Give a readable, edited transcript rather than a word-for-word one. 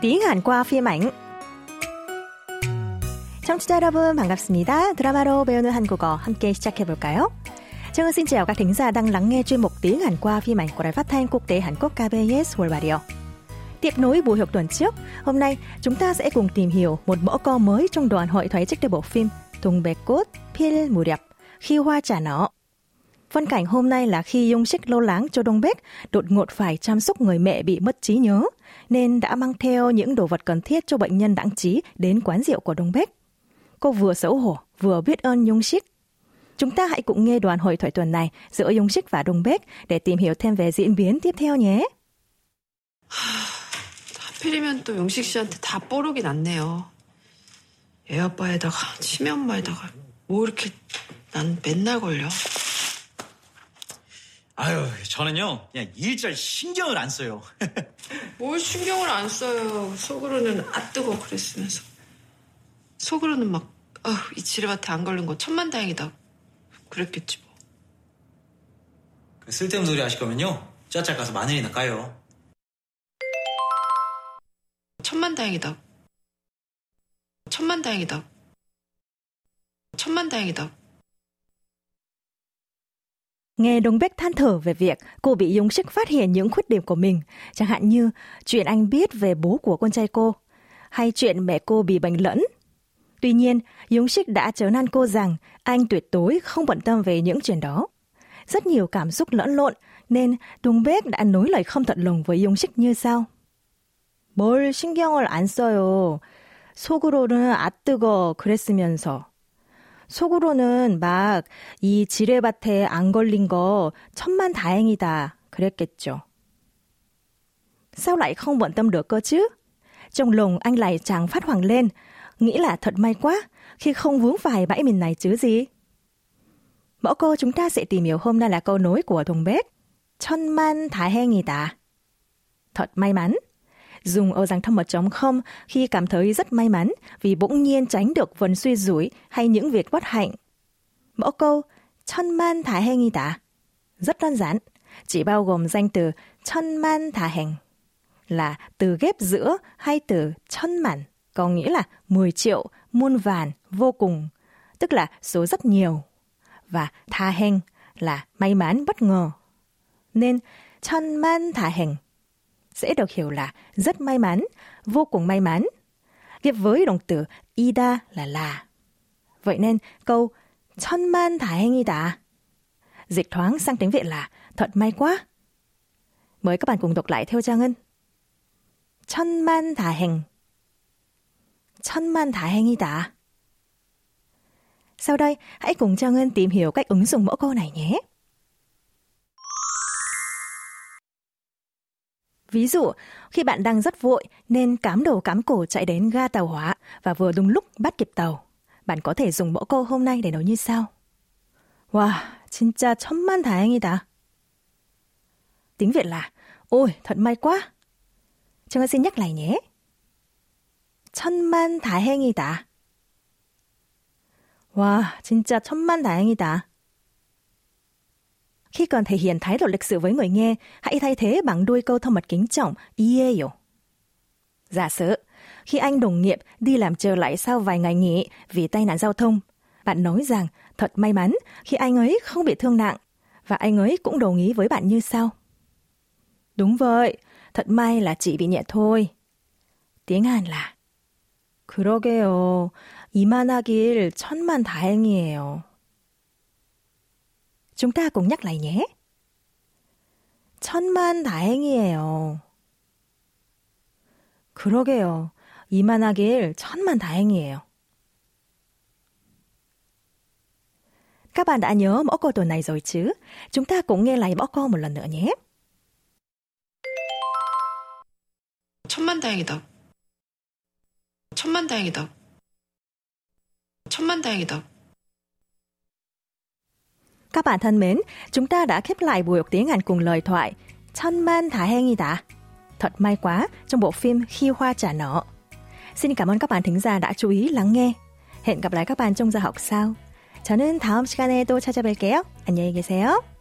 Tiếng Hàn qua phim ảnh. 청취자 여러분 반갑습니다. 드라마로 배우는 한국어 함께 시작해볼까요? Chương xin chào các thính giả đang lắng nghe chuyên mục Tiếng Hàn qua phim ảnh của Đài Phát thanh Quốc tế Hàn Quốc KBS World Radio. Tiếp nối buổi học tuần trước, hôm nay chúng ta sẽ cùng tìm hiểu một mẫu câu mới trong đoàn hội thoại trích từ bộ phim Baek Kkot Pil Muryeop, Khi hoa trà nở. Phân cảnh hôm nay là khi Dung Sik lo lắng cho Dong Baek đột ngột phải chăm sóc người mẹ bị mất trí nhớ, nên đã mang theo những đồ vật cần thiết cho bệnh nhân đãng trí đến quán rượu của Dong Baek. Cô vừa xấu hổ, vừa biết ơn Dung Sik. Chúng ta hãy cùng nghe đoạn hội thoại tuần này giữa Dung Sik và Dong Baek để tìm hiểu thêm về diễn biến tiếp theo nhé. 하필이면 또 용식 씨한테 다 뽀록이 났네요. 애 아빠에다가 치매 엄마에다가 뭐 이렇게 난 맨날 걸려. 아유, 저는요 그냥 일절 신경을 안 써요. 뭘 신경을 안 써요. 속으로는 아 뜨거 그랬으면서 속으로는 막 아, 이 지뢰밭에 안 걸린 거 천만다행이다 그랬겠지 뭐. 그 쓸데없는 소리 하실 거면요 짜짤 가서 마늘이나 까요. 천만다행이다. 천만다행이다. 천만다행이다. Nghe Dong Baek than thở về việc cô bị Dung Sik phát hiện những khuyết điểm của mình, chẳng hạn như chuyện anh biết về bố của con trai cô, hay chuyện mẹ cô bị bệnh lẫn. Tuy nhiên, Dung Sik đã trấn an cô rằng anh tuyệt đối không bận tâm về những chuyện đó. Rất nhiều cảm xúc lẫn lộn, nên Dong Baek đã nối lời không thật lòng với Dung Sik như sau. 뭘 신경을 안 써요. 속으로는 아 뜨거 그랬으면서. 속으로는 막 이 지뢰밭에 안 걸린 거 천만 다행이다 그랬겠죠. Sao lại không bận tâm được cơ chứ? Trong lòng anh lại chẳng phát hoảng lên, nghĩ là thật may quá khi không vướng phải bãi mìn này chứ gì. Mẫu câu chúng ta sẽ tìm hiểu hôm nay là câu nối của Dong Baek. 천만 다행이다. Thật may mắn. Dùng ở dạng thâm mật .com khi cảm thấy rất may mắn vì bỗng nhiên tránh được vần suy rủi hay những việc bất hạnh. Mẫu câu 천만 다행이다 rất đơn giản, chỉ bao gồm danh từ 천만 다행 là từ ghép giữa hay từ 천만, có nghĩa là 10 triệu, muôn vàn, vô cùng, tức là số rất nhiều, và 다행 là may mắn bất ngờ. Nên 천만 다행 sẽ được hiểu là rất may mắn, vô cùng may mắn, ghép với động từ ida là. Vậy nên câu 천만 다행이다 dịch thoáng sang tiếng Việt là thật may quá. Mời các bạn cùng đọc lại theo Trang Ngân. 천만 다행, 천만 다행이다. Sau đây, hãy cùng Trang Ngân tìm hiểu cách ứng dụng mẫu câu này nhé. Ví dụ, khi bạn đang rất vội nên cám đầu cám cổ chạy đến ga tàu hỏa và vừa đúng lúc bắt kịp tàu, bạn có thể dùng mẫu câu hôm nay để nói như sau. Wow, 진짜 천만 다행이다. Tiếng Việt là ôi, thật may quá. Chúng ta xin nhắc lại nhé. 천만 다행이다. Wow, 진짜 천만 다행이다. Khi cần thể hiện thái độ lịch sự với người nghe, hãy thay thế bằng đuôi câu thân mật kính trọng 이해요. Giả sử, khi anh đồng nghiệp đi làm trở lại sau vài ngày nghỉ vì tai nạn giao thông, bạn nói rằng thật may mắn khi anh ấy không bị thương nặng, và anh ấy cũng đồng ý với bạn như sau. Đúng vậy, thật may là chỉ bị nhẹ thôi. Tiếng Hàn là 그러게요, 이만하길 천만 다행이에요. Chúng ta cùng nhắc lại nhé. 천만 다행이에요. 그러게요. 이만하길 천만 다행이에요. Các bạn đã nhớ mẫu câu tuần này rồi chứ? Chúng ta cùng nghe lại mẫu câu một lần nữa nhé. 천만 다행이다. 천만 다행이다. 천만 다행이다. Các bạn thân mến, chúng ta đã khép lại buổi học tiếng Hàn cùng lời thoại 천만 다행이다, thật may quá, trong bộ phim Khi hoa trà nở. Xin cảm ơn các bạn thính giả đã chú ý lắng nghe. Hẹn gặp lại các bạn trong giờ học sau. 저는 다음 시간에 또 찾아뵐게요. 안녕히 계세요.